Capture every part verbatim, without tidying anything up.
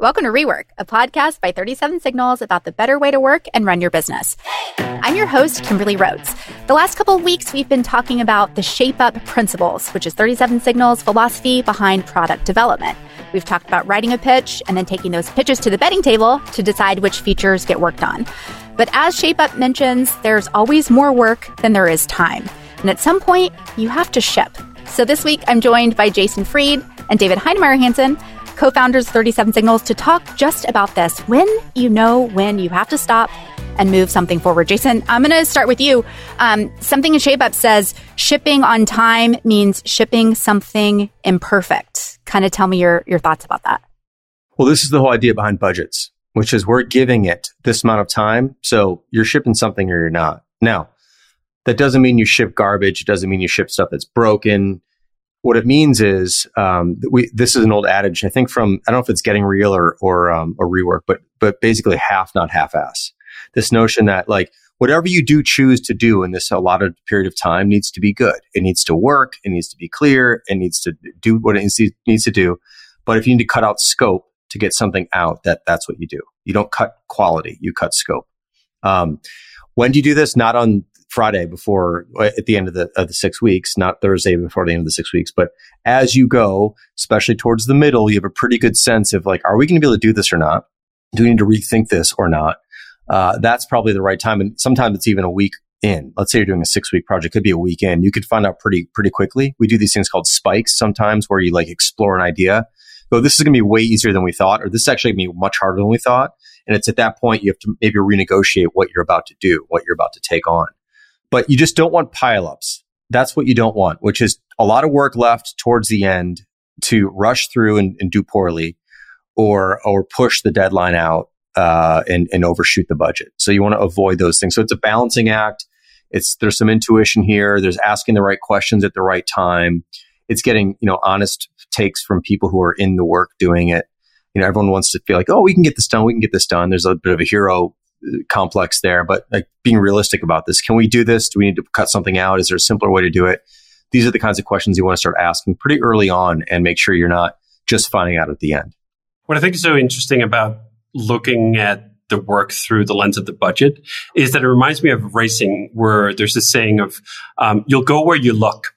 Welcome to Rework, a podcast by thirty-seven signals about the better way to work and run your business. I'm your host, Kimberly Rhodes. The last couple of weeks, we've been talking about the Shape Up principles, which is thirty-seven signals philosophy behind product development. We've talked about writing a pitch and then taking those pitches to the betting table to decide which features get worked on. But as Shape Up mentions, there's always more work than there is time. And at some point, you have to ship. So this week, I'm joined by Jason Fried and David Heinemeier Hansson, co-founders of thirty-seven signals, to talk just about this, when you know when you have to stop and move something forward. Jason, I'm going to start with you. Um, something in Shape Up says shipping on time means shipping something imperfect. Kind of tell me your, your thoughts about that. Well, this is the whole idea behind budgets, which is we're giving it this amount of time. So you're shipping something or you're not. Now, that doesn't mean you ship garbage. It doesn't mean you ship stuff that's broken. What it means is, um, we, this is an old adage, I think from, I don't know if it's Getting Real or, or, um, or Rework, but, but basically half, not half ass. This notion that like, whatever you do choose to do in this allotted period of time needs to be good. It needs to work. It needs to be clear. It needs to do what it needs to do. But if you need to cut out scope to get something out, that that's what you do. You don't cut quality. You cut scope. Um, when do you do this? Not on Friday before, at the end of the of the six weeks, not Thursday before the end of the six weeks. But as you go, especially towards the middle, you have a pretty good sense of like, are we going to be able to do this or not? Do we need to rethink this or not? Uh, that's probably the right time. And sometimes it's even a week in. Let's say you're doing a six week project, could be a week in. You could find out pretty, pretty quickly. We do these things called spikes sometimes where you like explore an idea, go, this is going to be way easier than we thought, or this is actually going to be much harder than we thought. And it's at that point you have to maybe renegotiate what you're about to do, what you're about to take on. But you just don't want pileups. That's what you don't want, which is a lot of work left towards the end to rush through and, and do poorly, or or push the deadline out uh, and and overshoot the budget. So you want to avoid those things. So it's a balancing act. It's there's some intuition here. There's asking the right questions at the right time. It's getting you know honest takes from people who are in the work doing it. You know, everyone wants to feel like, oh, we can get this done. We can get this done. There's a bit of a hero complex there, but like being realistic about this. Can we do this? Do we need to cut something out? Is there a simpler way to do it? These are the kinds of questions you want to start asking pretty early on and make sure you're not just finding out at the end. What I think is so interesting about looking at the work through the lens of the budget is that it reminds me of racing, where there's this saying of um, you'll go where you look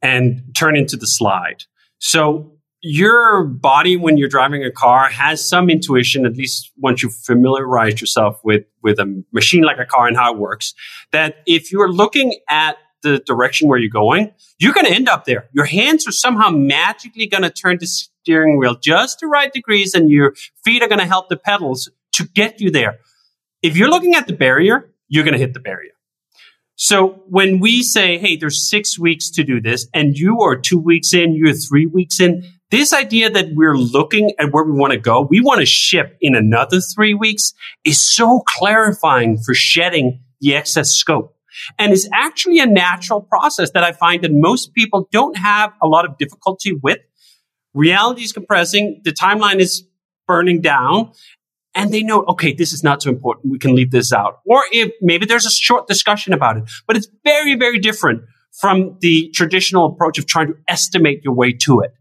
and turn into the slide. So your body, when you're driving a car, has some intuition, at least once you've familiarized yourself with, with a machine like a car and how it works, that if you're looking at the direction where you're going, you're going to end up there. Your hands are somehow magically going to turn the steering wheel just the right degrees, and your feet are going to help the pedals to get you there. If you're looking at the barrier, you're going to hit the barrier. So when we say, hey, there's six weeks to do this, and you are two weeks in, you're three weeks in, this idea that we're looking at where we want to go, we want to ship in another three weeks, is so clarifying for shedding the excess scope. And it's actually a natural process that I find that most people don't have a lot of difficulty with. Reality is compressing, the timeline is burning down, and they know, okay, this is not so important, we can leave this out. Or if maybe there's a short discussion about it, but it's very, very different from the traditional approach of trying to estimate your way to it.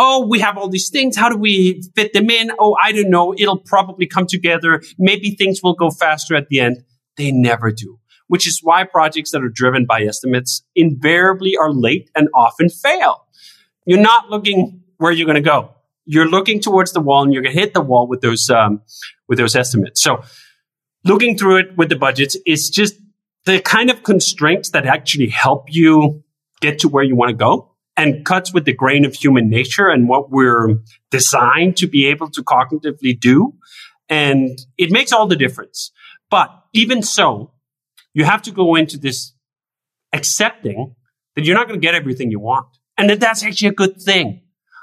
Oh, we have all these things. How do we fit them in? Oh, I don't know. It'll probably come together. Maybe things will go faster at the end. They never do, which is why projects that are driven by estimates invariably are late and often fail. You're not looking where you're going to go. You're looking towards the wall, and you're going to hit the wall with those um, with those estimates. So looking through it with the budgets is just the kind of constraints that actually help you get to where you want to go, and cuts with the grain of human nature and what we're designed to be able to cognitively do. And it makes all the difference. But even so, you have to go into this accepting that you're not going to get everything you want, and that that's actually a good thing.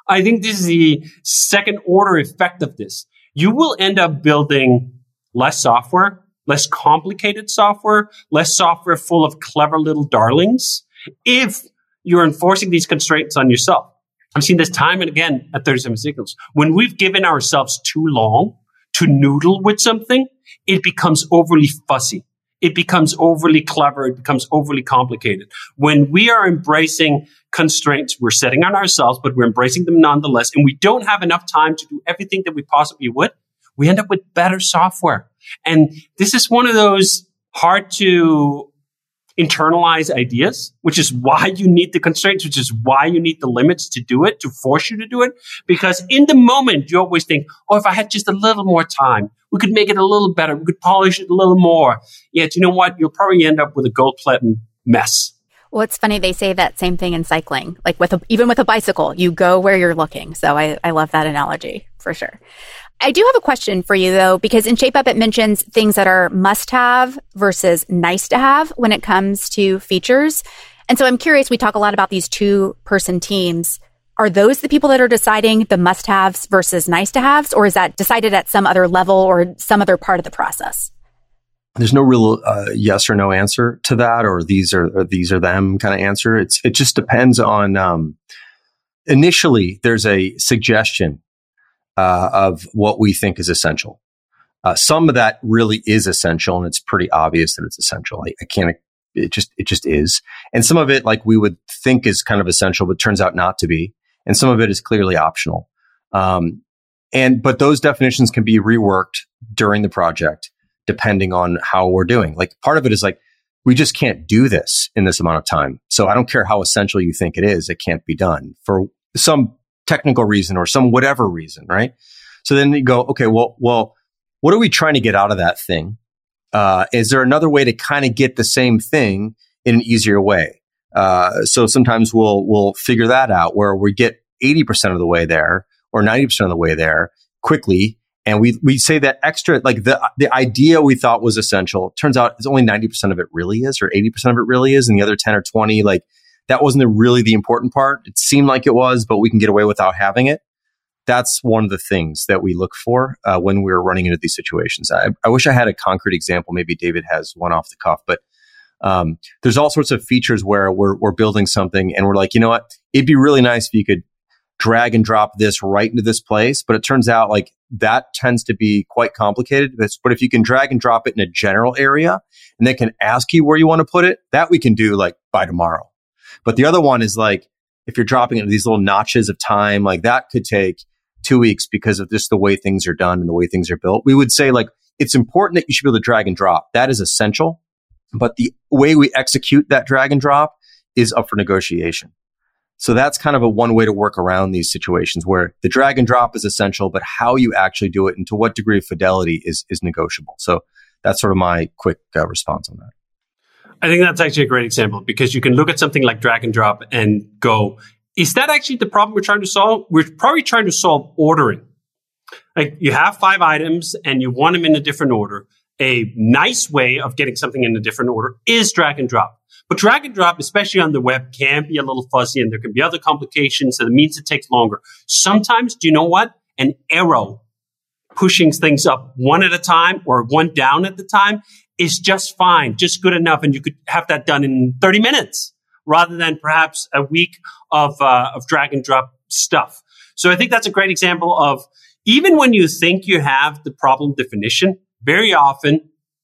I think this is the second order effect of this. You will end up building less software, less complicated software, less software full of clever little darlings, if you're enforcing these constraints on yourself. I've seen this time and again at thirty-seven signals. When we've given ourselves too long to noodle with something, it becomes overly fussy. it becomes overly clever. It becomes overly complicated. When we are embracing constraints we're setting on ourselves, but we're embracing them nonetheless, and we don't have enough time to do everything that we possibly would, we end up with better software. And this is one of those hard to internalize ideas, which is why you need the constraints, which is why you need the limits to do it, to force you to do it. Because in the moment, you always think, oh, if I had just a little more time, we could make it a little better. We could polish it a little more. Yet, you know what? You'll probably end up with a gold-plated mess. Well, it's funny. They say that same thing in cycling, like with a, even with a bicycle, you go where you're looking. So I, I love that analogy for sure. I do have a question for you, though, because in Shape Up, it mentions things that are must-have versus nice-to-have when it comes to features. And so I'm curious, we talk a lot about these two-person teams. Are those the people that are deciding the must-haves versus nice-to-haves, or is that decided at some other level or some other part of the process? There's no real uh, yes or no answer to that, or these are or these are them kind of answer. It's It just depends on... Um, initially, there's a suggestion Uh, of what we think is essential. Uh, some of that really is essential, and it's pretty obvious that it's essential. I, I can't, it just, it just is. And some of it, like we would think is kind of essential, but turns out not to be. And some of it is clearly optional. Um, and, but those definitions can be reworked during the project, depending on how we're doing. Like part of it is like, we just can't do this in this amount of time. So I don't care how essential you think it is. It can't be done for some technical reason or some whatever reason, right? So then you go, okay, well, well, what are we trying to get out of that thing? Uh, is there another way to kind of get the same thing in an easier way? Uh, so sometimes we'll we'll figure that out where we get eighty percent of the way there or ninety percent of the way there quickly, and we we say that extra, like the the idea we thought was essential, turns out it's only ninety percent of it really is, or eighty percent of it really is, and the other ten or twenty, like, that wasn't the, really the important part. It seemed like it was, but we can get away without having it. That's one of the things that we look for uh, when we're running into these situations. I, I wish I had a concrete example. Maybe David has one off the cuff, but um, there's all sorts of features where we're, we're building something and we're like, you know what? It'd be really nice if you could drag and drop this right into this place. But it turns out like that tends to be quite complicated. That's, but if you can drag and drop it in a general area and they can ask you where you want to put it, that we can do like by tomorrow. But the other one is like, if you're dropping into these little notches of time, like that could take two weeks because of just the way things are done and the way things are built. We would say like, it's important that you should be able to drag and drop. That is essential. But the way we execute that drag and drop is up for negotiation. So that's kind of a one way to work around these situations where the drag and drop is essential, but how you actually do it and to what degree of fidelity is, is negotiable. So that's sort of my quick uh, response on that. I think that's actually a great example because you can look at something like drag and drop and go, is that actually the problem we're trying to solve? We're probably trying to solve ordering. Like you have five items and you want them in a different order. A nice way of getting something in a different order is drag and drop. But drag and drop, especially on the web, can be a little fuzzy and there can be other complications and it means it takes longer. Sometimes, do you know what? An arrow pushing things up one at a time or one down at the time is just fine, just good enough. And you could have that done in thirty minutes rather than perhaps a week of uh, of drag and drop stuff. So I think that's a great example of even when you think you have the problem definition, very often,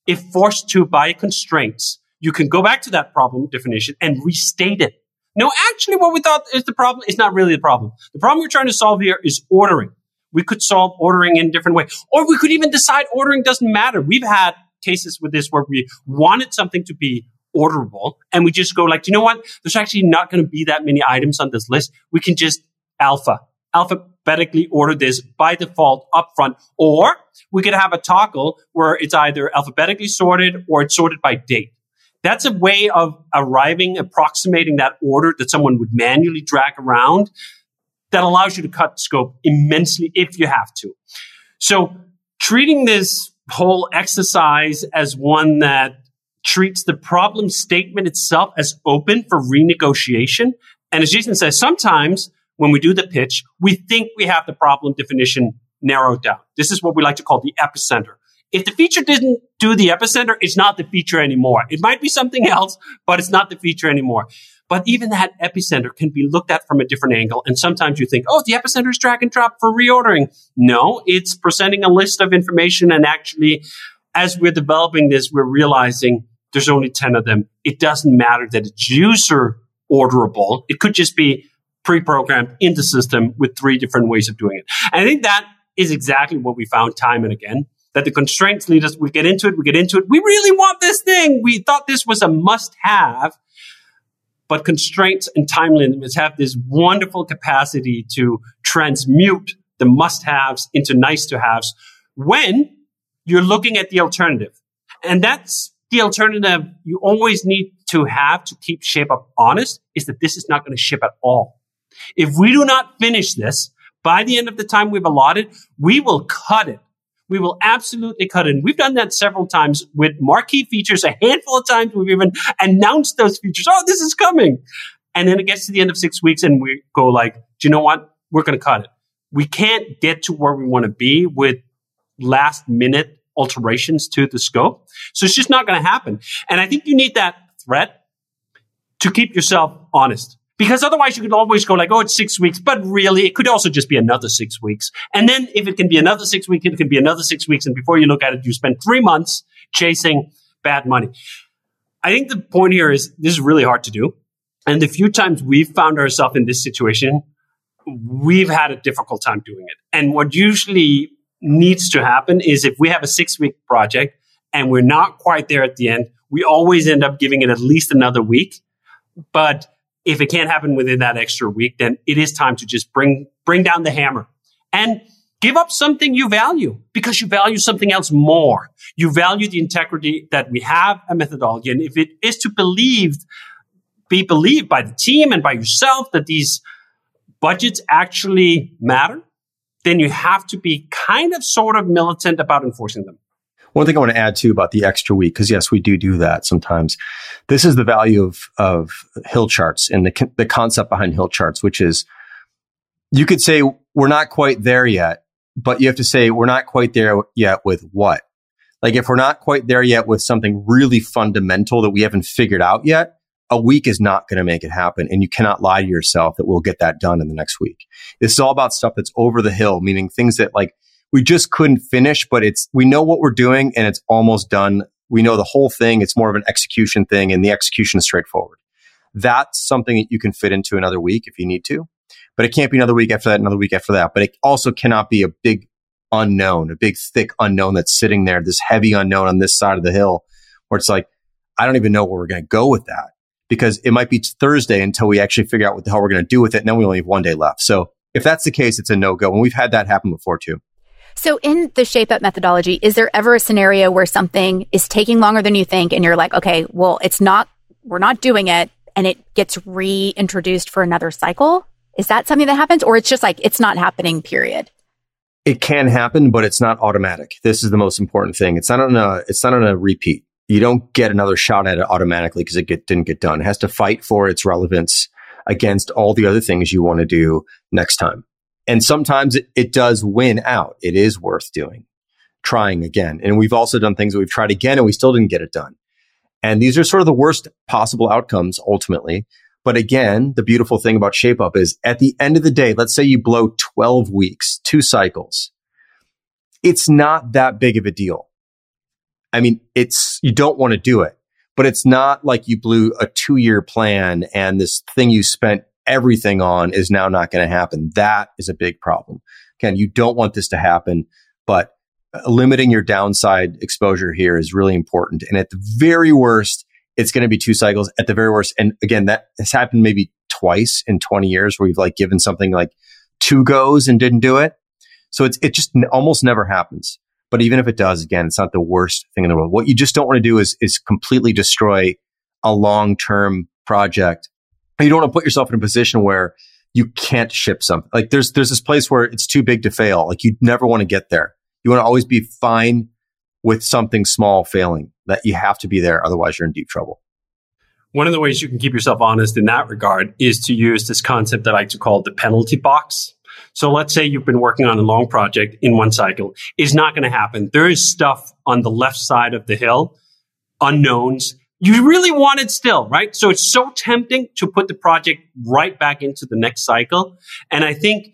if forced to by constraints, you can go back to that problem definition and restate it. No, actually, what we thought is the problem is not really the problem. The problem we're trying to solve here is ordering. We could solve ordering in a different way. Or we could even decide ordering doesn't matter. We've had cases with this where we wanted something to be orderable and we just go like, you know what? There's actually not going to be that many items on this list. We can just alpha, alphabetically order this by default upfront. Or we could have a toggle where it's either alphabetically sorted or it's sorted by date. That's a way of arriving, approximating that order that someone would manually drag around that allows you to cut scope immensely if you have to. So treating this whole exercise as one that treats the problem statement itself as open for renegotiation. And as Jason says, sometimes when we do the pitch, we think we have the problem definition narrowed down. This is what we like to call the epicenter. If the feature didn't do the epicenter, it's not the feature anymore. It might be something else, but it's not the feature anymore. But even that epicenter can be looked at from a different angle. And sometimes you think, oh, the epicenter is drag and drop for reordering. No, it's presenting a list of information. And actually, as we're developing this, we're realizing There's only ten of them. It doesn't matter that it's user orderable. It could just be pre-programmed in the system with three different ways of doing it. And I think that is exactly what we found time and again, that the constraints lead us, we get into it, we get into it. We really want this thing. We thought this was a must-have. But constraints and time limits have this wonderful capacity to transmute the must-haves into nice-to-haves when you're looking at the alternative. And that's the alternative you always need to have to keep Shape Up honest, is that this is not going to ship at all. If we do not finish this by the end of the time we've allotted, we will cut it. We will absolutely cut in. We've done that several times with marquee features, a handful of times. We've even announced those features. Oh, this is coming. And then it gets to the end of six weeks and we go like, do you know what? We're going to cut it. We can't get to where we want to be with last minute alterations to the scope. So it's just not going to happen. And I think you need that threat to keep yourself honest. Because otherwise you could always go like, oh, it's six weeks, but really it could also just be another six weeks. And then if it can be another six weeks, it can be another six weeks. And before you look at it, you spend three months chasing bad money. I think the point here is this is really hard to do. And the few times we've found ourselves in this situation, we've had a difficult time doing it. And what usually needs to happen is if we have a six-week project and we're not quite there at the end, we always end up giving it at least another week. But if it can't happen within that extra week, then it is time to just bring bring down the hammer and give up something you value, because you value something else more. You value the integrity that we have a methodology. And if it is to believe, be believed by the team and by yourself that these budgets actually matter, then you have to be kind of sort of militant about enforcing them. One thing I want to add too about the extra week, because yes, we do do that sometimes. This is the value of of Hill Charts and the the concept behind Hill Charts, which is you could say we're not quite there yet, but you have to say we're not quite there yet with what? Like if we're not quite there yet with something really fundamental that we haven't figured out yet, a week is not going to make it happen. And you cannot lie to yourself that we'll get that done in the next week. This is all about stuff that's over the hill, meaning things that like we just couldn't finish, but it's, we know what we're doing and it's almost done. We know the whole thing. It's more of an execution thing and the execution is straightforward. That's something that you can fit into another week if you need to, but it can't be another week after that, another week after that. But it also cannot be a big unknown, a big thick unknown that's sitting there, this heavy unknown on this side of the hill where it's like, I don't even know where we're going to go with that, because it might be Thursday until we actually figure out what the hell we're going to do with it. And then we only have one day left. So if that's the case, it's a no-go. And we've had that happen before too. So in the Shape Up methodology, is there ever a scenario where something is taking longer than you think and you're like, okay, well, it's not, we're not doing it, and it gets reintroduced for another cycle? Is that something that happens, or it's just like, it's not happening, period? It can happen, but it's not automatic. This is the most important thing. It's not on a, it's not on a repeat. You don't get another shot at it automatically because it get, didn't get done. It has to fight for its relevance against all the other things you want to do next time. And sometimes it does win out. It is worth doing, trying again. And we've also done things that we've tried again and we still didn't get it done. And these are sort of the worst possible outcomes ultimately. But again, the beautiful thing about Shape Up is at the end of the day, let's say you blow twelve weeks, two cycles. It's not that big of a deal. I mean, it's, you don't want to do it, but it's not like you blew a two-year plan and this thing you spent everything on is now not going to happen. That is a big problem. Again, you don't want this to happen, but limiting your downside exposure here is really important. And at the very worst, it's going to be two cycles at the very worst. And again, that has happened maybe twice in twenty years where we've like given something like two goes and didn't do it. So it's, it just n- almost never happens. But even if it does, again, it's not the worst thing in the world. What you just don't want to do is, is completely destroy a long-term project. You don't want to put yourself in a position where you can't ship something. Like there's there's this place where it's too big to fail. Like you never want to get there. You want to always be fine with something small failing, that you have to be there. Otherwise, you're in deep trouble. One of the ways you can keep yourself honest in that regard is to use this concept that I like to call the penalty box. So let's say you've been working on a long project in one cycle. It's not going to happen. There is stuff on the left side of the hill, unknowns. You really want it still, right? So it's so tempting to put the project right back into the next cycle. And I think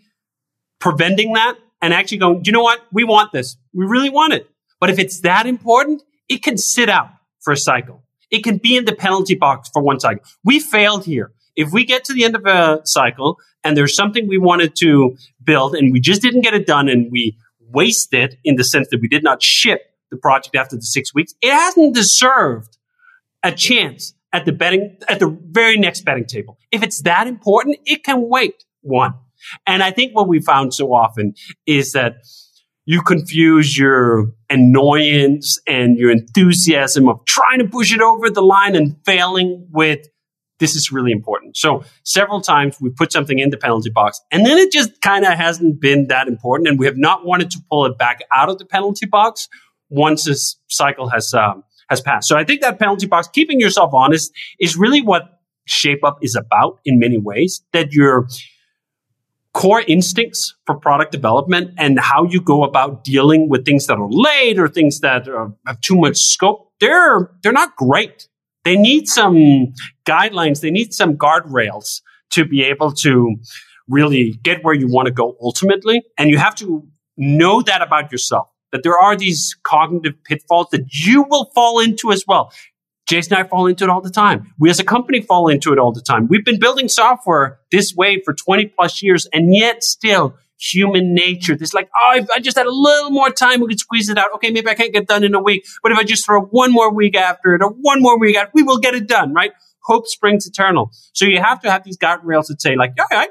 preventing that and actually going, you know what? We want this. We really want it. But if it's that important, it can sit out for a cycle. It can be in the penalty box for one cycle. We failed here. If we get to the end of a cycle and there's something we wanted to build and we just didn't get it done and we waste it in the sense that we did not ship the project after the six weeks, it hasn't deserved a chance at the betting, at the very next betting table. If it's that important, it can wait one. And I think what we found so often is that you confuse your annoyance and your enthusiasm of trying to push it over the line and failing with, this is really important. So several times we put something in the penalty box and then it just kind of hasn't been that important. And we have not wanted to pull it back out of the penalty box once this cycle has um, has passed. So I think that penalty box, keeping yourself honest, is really what Shape Up is about in many ways, that you're core instincts for product development and how you go about dealing with things that are late or things that are, have too much scope, they're they're not great. They need some guidelines. They need some guardrails to be able to really get where you want to go ultimately. And you have to know that about yourself, that there are these cognitive pitfalls that you will fall into as well. Jason and I fall into it all the time. We as a company fall into it all the time. We've been building software this way for twenty plus years, and yet still human nature. This like, oh, if I just had a little more time, we could squeeze it out. Okay, maybe I can't get done in a week, but if I just throw one more week after it or one more week after, we will get it done, right? Hope springs eternal. So you have to have these guardrails that say like, all right,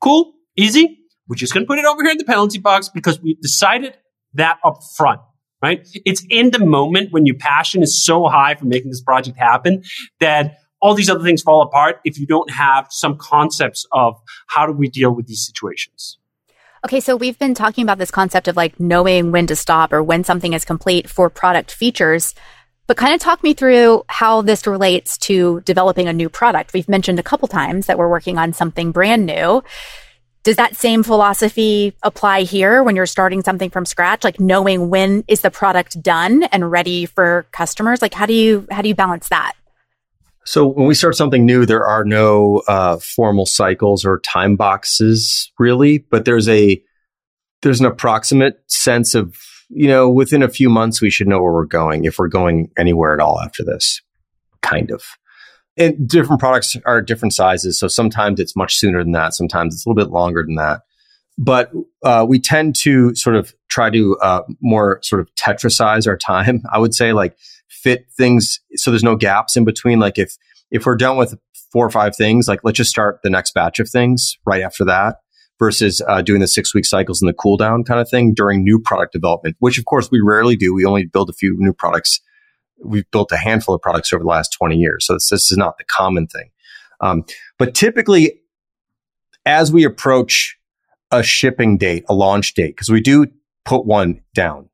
cool, easy. We're just going to put it over here in the penalty box because we decided that up front. Right? It's in the moment when your passion is so high for making this project happen that all these other things fall apart if you don't have some concepts of how do we deal with these situations. Okay, so we've been talking about this concept of like knowing when to stop or when something is complete for product features, but kind of talk me through how this relates to developing a new product. We've mentioned a couple times that we're working on something brand new. Does that same philosophy apply here when you're starting something from scratch, like knowing when is the product done and ready for customers? Like, how do you how do you balance that? So when we start something new, there are no uh, formal cycles or time boxes, really. But there's a there's an approximate sense of, you know, within a few months, we should know where we're going, if we're going anywhere at all after this, kind of. And different products are different sizes. So sometimes it's much sooner than that. Sometimes it's a little bit longer than that. But uh, we tend to sort of try to uh, more sort of Tetrisize our time, I would say, like fit things so there's no gaps in between. Like if if we're done with four or five things, like let's just start the next batch of things right after that versus uh, doing the six-week cycles and the cool down kind of thing during new product development, which of course we rarely do. We only build a few new products. We've built a handful of products over the last twenty years. So this, this is not the common thing. Um, but typically, as we approach a shipping date, a launch date, because we do put one down,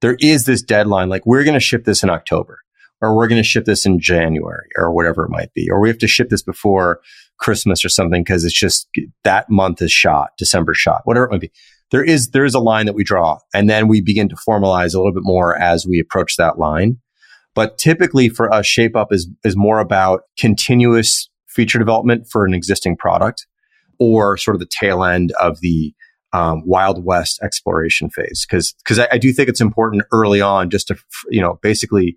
there is this deadline, like we're going to ship this in October, or we're going to ship this in January, or whatever it might be. Or we have to ship this before Christmas or something because it's just that month is shot, December shot, whatever it might be. There is there is a line that we draw, and then we begin to formalize a little bit more as we approach that line. But typically for us, Shape Up is, is more about continuous feature development for an existing product or sort of the tail end of the um, Wild West exploration phase. Because because I, I do think it's important early on just to, you know, basically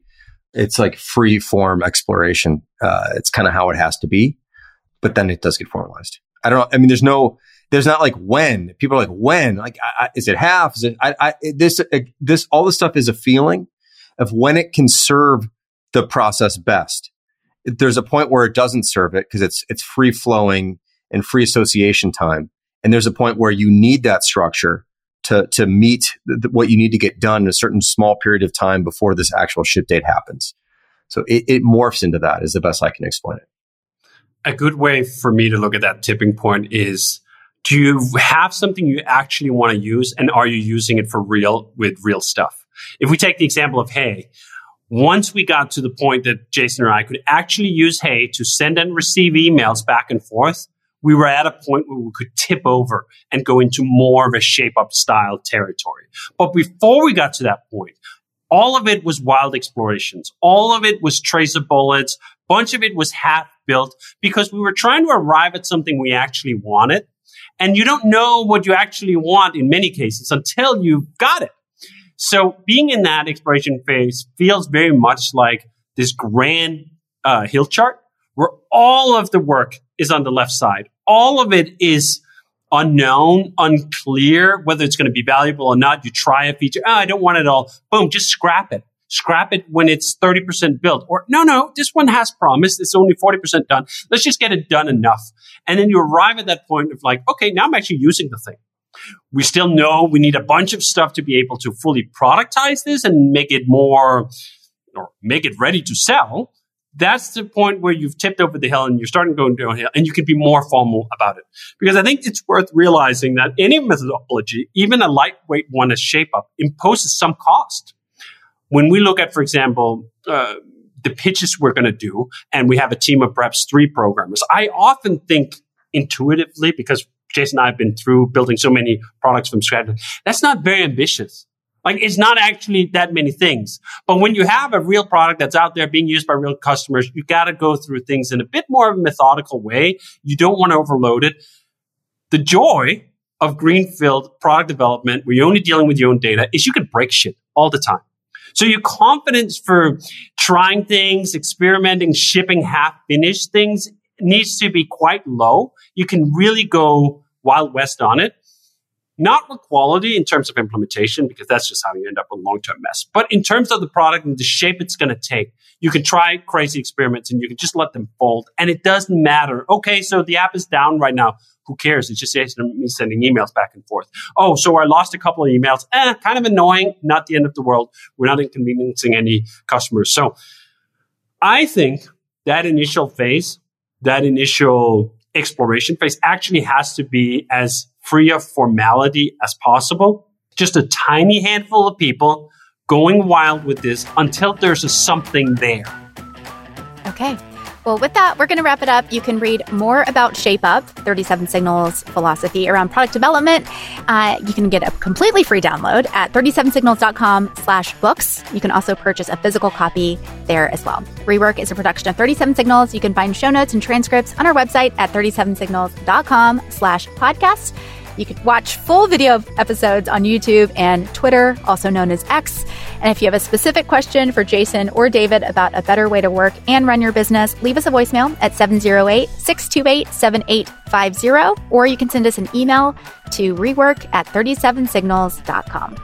it's like free form exploration. Uh, it's kind of how it has to be, but then it does get formalized. I don't know. I mean, there's no... There's not like when people are like when like I, I, is it half is it I, I this I, this all this stuff is a feeling of when it can serve the process best. There's a point where it doesn't serve it because it's it's free flowing and free association time, and there's a point where you need that structure to to meet th- what you need to get done in a certain small period of time before this actual ship date happens. So it, it morphs into that is the best I can explain it. A good way for me to look at that tipping point is, do you have something you actually want to use, and are you using it for real with real stuff? If we take the example of Hey, once we got to the point that Jason and I could actually use Hey to send and receive emails back and forth, we were at a point where we could tip over and go into more of a Shape Up style territory. But before we got to that point, all of it was wild explorations. All of it was tracer bullets. Bunch of it was half built because we were trying to arrive at something we actually wanted. And you don't know what you actually want in many cases until you've got it. So being in that exploration phase feels very much like this grand uh, hill chart where all of the work is on the left side. All of it is unknown, unclear, whether it's going to be valuable or not. You try a feature. Oh, I don't want it all. Boom, just scrap it. Scrap it when it's thirty percent built. Or, no, no, this one has promise. It's only forty percent done. Let's just get it done enough. And then you arrive at that point of like, okay, now I'm actually using the thing. We still know we need a bunch of stuff to be able to fully productize this and make it more, or make it ready to sell. That's the point where you've tipped over the hill and you're starting going downhill, and you can be more formal about it. Because I think it's worth realizing that any methodology, even a lightweight one as Shape Up, imposes some cost. When we look at, for example, uh, the pitches we're going to do, and we have a team of perhaps three programmers, I often think intuitively, because Jason and I have been through building so many products from scratch, that's not very ambitious. Like, it's not actually that many things. But when you have a real product that's out there being used by real customers, you got to go through things in a bit more of a methodical way. You don't want to overload it. The joy of greenfield product development, where you're only dealing with your own data, is you can break shit all the time. So your confidence for trying things, experimenting, shipping half-finished things needs to be quite low. You can really go Wild West on it. Not with quality in terms of implementation, because that's just how you end up with long-term mess. But in terms of the product and the shape it's going to take, you can try crazy experiments and you can just let them fold. And it doesn't matter. Okay, so the app is down right now. Who cares? It's just me sending emails back and forth. Oh, so I lost a couple of emails. Eh, kind of annoying. Not the end of the world. We're not inconveniencing any customers. So I think that initial phase, that initial exploration phase actually has to be as free of formality as possible. Just a tiny handful of people going wild with this until there's a something there. Okay. Well, with that, we're going to wrap it up. You can read more about Shape Up, thirty-seven signals philosophy around product development. Uh, you can get a completely free download at thirty-seven signals dot com slash books. You can also purchase a physical copy there as well. Rework is a production of thirty-seven signals. You can find show notes and transcripts on our website at thirty-seven signals dot com slash podcast. You can watch full video episodes on YouTube and Twitter, also known as X. And if you have a specific question for Jason or David about a better way to work and run your business, leave us a voicemail at seven oh eight, six two eight, seven eight five zero, or you can send us an email to rework at thirty-seven signals dot com.